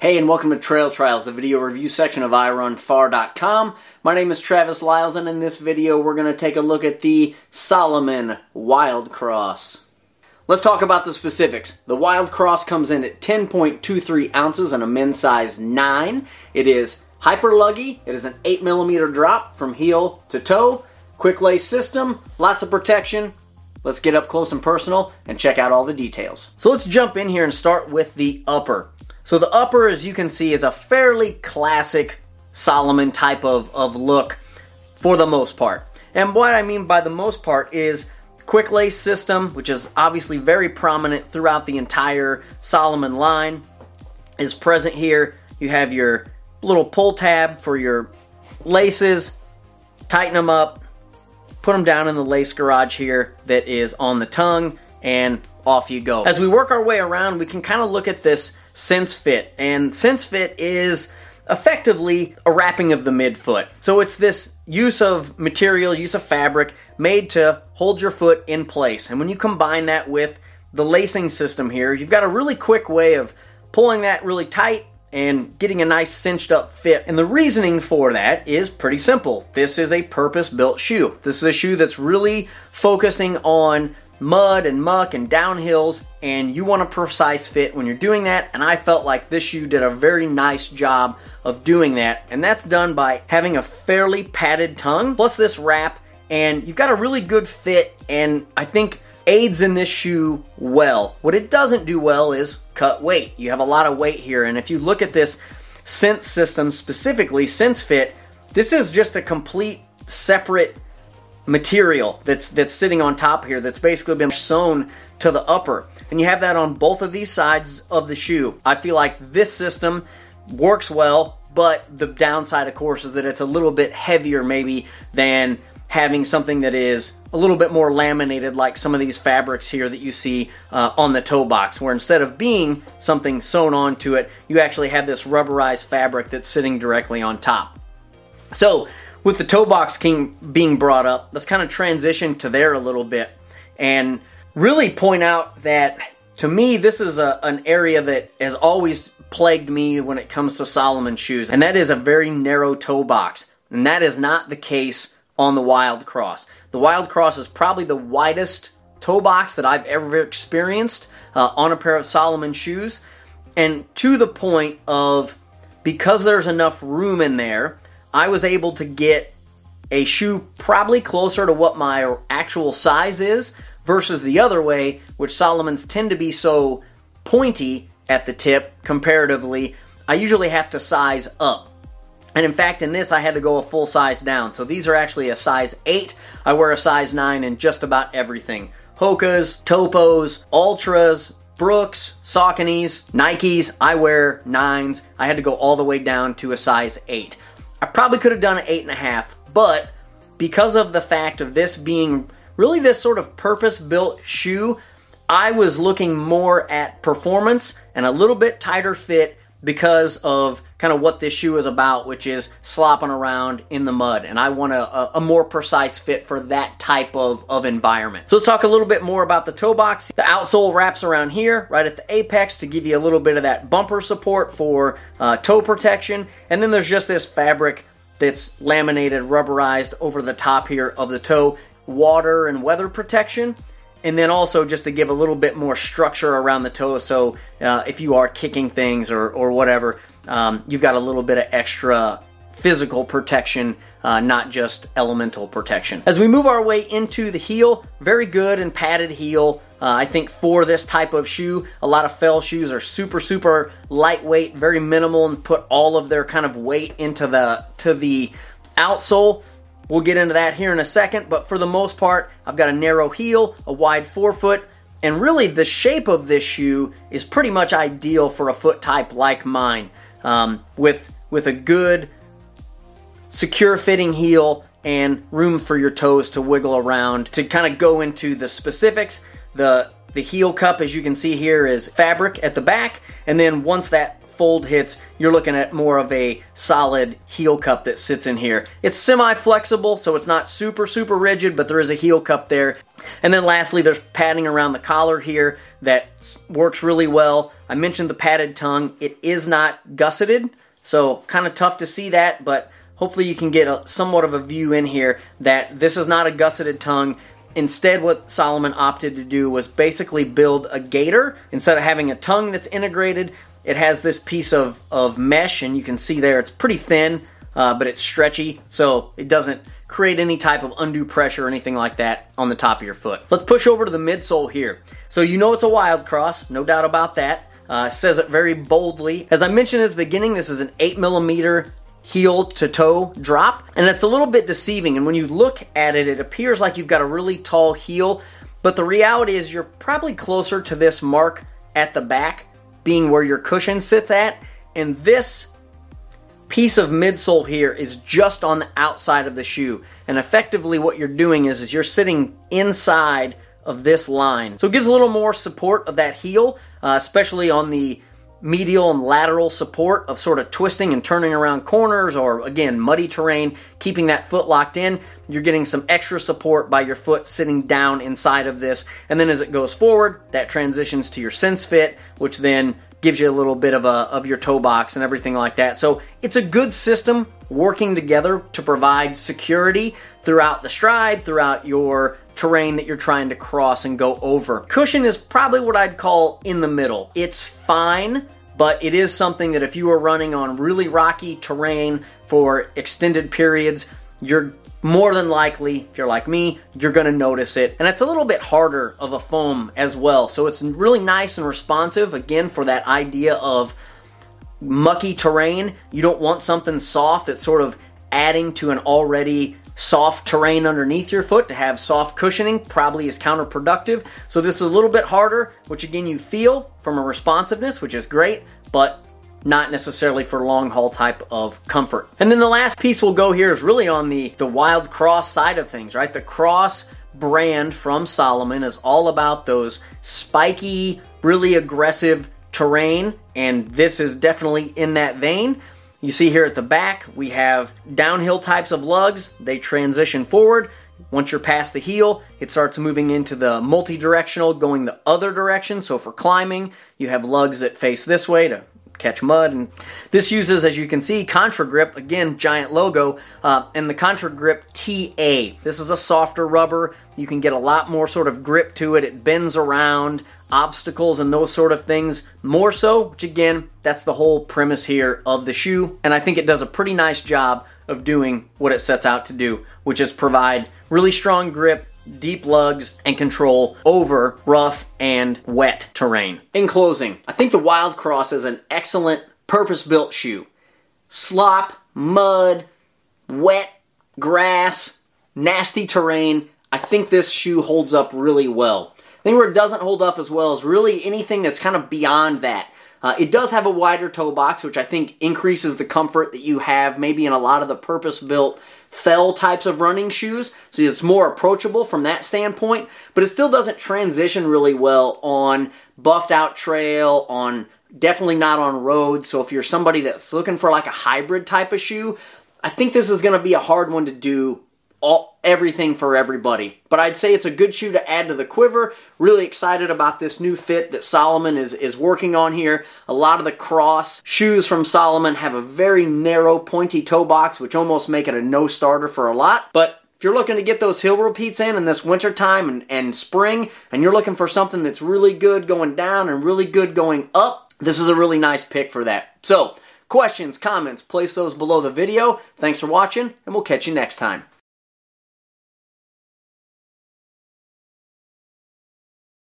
Hey, and welcome to Trail Trials, the video review section of iRunFar.com. My name is Travis Lyles, and in this video we're going to take a look at the Salomon Wildcross. Let's talk about the specifics. The Wildcross comes in at 10.23 ounces and a men's size 9. It is hyper luggy. It is an 8mm drop from heel to toe. Quick lace system, lots of protection. Let's get up close and personal and check out all the details. So let's jump in here and start with the upper. So the upper, as you can see, is a fairly classic Salomon type of look for the most part. And what I mean by the most part is quick lace system, which is obviously very prominent throughout the entire Salomon line, is present here. You have your little pull tab for your laces, tighten them up, put them down in the lace garage here that is on the tongue, and off you go. As we work our way around, we can kind of look at this Sense Fit, and Sense Fit is effectively a wrapping of the midfoot. So it's this use of material, use of fabric made to hold your foot in place. And when you combine that with the lacing system here, you've got a really quick way of pulling that really tight and getting a nice cinched up fit. And the reasoning for that is pretty simple. This is a purpose-built shoe. This is a shoe that's really focusing on mud and muck and downhills, and you want a precise fit when you're doing that, and I felt like this shoe did a very nice job of doing that, and that's done by having a fairly padded tongue plus this wrap, and you've got a really good fit, and I think aids in this shoe well. What it doesn't do well is cut weight. You have a lot of weight here, and if you look at this Sense system, specifically Sense Fit, this is just a complete separate material that's sitting on top here that's basically been sewn to the upper, and you have that on both of these sides of the shoe. I feel like this system works well, but the downside of course is that it's a little bit heavier maybe than having something that is a little bit more laminated, like some of these fabrics here that you see on the toe box, where instead of being something sewn onto it, you actually have this rubberized fabric that's sitting directly on top. So with the toe box being brought up, let's kind of transition to there a little bit and really point out that, to me, this is an area that has always plagued me when it comes to Salomon shoes, and that is a very narrow toe box, and that is not the case on the Wildcross. The Wildcross is probably the widest toe box that I've ever experienced on a pair of Salomon shoes, and to the point of, because there's enough room in there, I was able to get a shoe probably closer to what my actual size is versus the other way, which Salomons tend to be so pointy at the tip comparatively. I usually have to size up. And in fact, in this, I had to go a full size down. So these are actually a size 8. I wear a size 9 in just about everything. Hokas, Topos, Ultras, Brooks, Sauconys, Nikes. I wear 9s. I had to go all the way down to a size 8. I probably could have done an 8.5, but because of the fact of this being really this sort of purpose-built shoe, I was looking more at performance and a little bit tighter fit because of kind of what this shoe is about, which is slopping around in the mud. And I want a more precise fit for that type of environment. So let's talk a little bit more about the toe box. The outsole wraps around here, right at the apex, to give you a little bit of that bumper support for toe protection. And then there's just this fabric that's laminated, rubberized over the top here of the toe, water and weather protection. And then also just to give a little bit more structure around the toe, so if you are kicking things or whatever, you've got a little bit of extra physical protection, not just elemental protection. As we move our way into the heel, very good and padded heel, I think, for this type of shoe. A lot of fell shoes are super lightweight, very minimal, and put all of their kind of weight into the outsole. We'll get into that here in a second, but for the most part, I've got a narrow heel, a wide forefoot, and really the shape of this shoe is pretty much ideal for a foot type like mine, with a good, secure fitting heel and room for your toes to wiggle around. To kind of go into the specifics, the heel cup, as you can see here, is fabric at the back, and then once that fold hits, you're looking at more of a solid heel cup that sits in here. It's semi-flexible, so it's not super rigid, but there is a heel cup there. And then lastly, there's padding around the collar here that works really well I mentioned the padded tongue. It is not gusseted, so kind of tough to see that, but hopefully you can get a, somewhat of a view in here that this is not a gusseted tongue. Instead, what Salomon opted to do was basically build a gaiter. Instead of having a tongue that's integrated, it has this piece of mesh, and you can see there it's pretty thin, but it's stretchy, so it doesn't create any type of undue pressure or anything like that on the top of your foot. Let's push over to the midsole here. So you know it's a Wildcross, no doubt about that. Says it very boldly. As I mentioned at the beginning, this is an 8mm heel to toe drop, and it's a little bit deceiving, and when you look at it, it appears like you've got a really tall heel, but the reality is you're probably closer to this mark at the back being where your cushion sits at, and this piece of midsole here is just on the outside of the shoe, and effectively what you're doing is you're sitting inside of this line. So it gives a little more support of that heel, especially on the medial and lateral support of sort of twisting and turning around corners or, again, muddy terrain, keeping that foot locked in. You're getting some extra support by your foot sitting down inside of this, and then as it goes forward, that transitions to your Sense Fit, which then gives you a little bit of your toe box and everything like that. So it's a good system working together to provide security throughout the stride, throughout your terrain that you're trying to cross and go over. Cushion is probably what I'd call in the middle. It's fine, but it is something that if you are running on really rocky terrain for extended periods, you're more than likely, if you're like me, you're gonna notice it. And it's a little bit harder of a foam as well. So it's really nice and responsive, again, for that idea of mucky terrain. You don't want something soft that's sort of adding to an already soft terrain underneath your foot. To have soft cushioning probably is counterproductive. So this is a little bit harder, which again you feel from a responsiveness, which is great, but not necessarily for long haul type of comfort. And then the last piece we'll go here is really on the Wildcross side of things, right? The Cross brand from Salomon is all about those spiky, really aggressive terrain, and this is definitely in that vein. You see here at the back, we have downhill types of lugs. They transition forward. Once you're past the heel, it starts moving into the multi-directional, going the other direction. So for climbing, you have lugs that face this way to catch mud. And this uses, as you can see, Contra Grip, again, giant logo, and the Contra Grip TA. This is a softer rubber. You can get a lot more sort of grip to it. It bends around obstacles and those sort of things more so, which again, that's the whole premise here of the shoe. And I think it does a pretty nice job of doing what it sets out to do, which is provide really strong grip, deep lugs, and control over rough and wet terrain. In closing, I think the Wildcross is an excellent purpose-built shoe. Slop, mud, wet grass, nasty terrain. I think this shoe holds up really well. I think where it doesn't hold up as well is really anything that's kind of beyond that. It does have a wider toe box, which I think increases the comfort that you have maybe in a lot of the purpose-built fell types of running shoes, so it's more approachable from that standpoint, but it still doesn't transition really well on buffed out trail, on definitely not on road. So if you're somebody that's looking for like a hybrid type of shoe, I think this is going to be a hard one to do everything for everybody, but I'd say it's a good shoe to add to the quiver. Really excited about this new fit that Salomon is working on here. A lot of the Cross shoes from Salomon have a very narrow pointy toe box, which almost make it a no starter for a lot, but if you're looking to get those hill repeats in this winter time and spring, and you're looking for something that's really good going down and really good going up, this is a really nice pick for that. So questions, comments, place those below the video. Thanks for watching, and we'll catch you next time.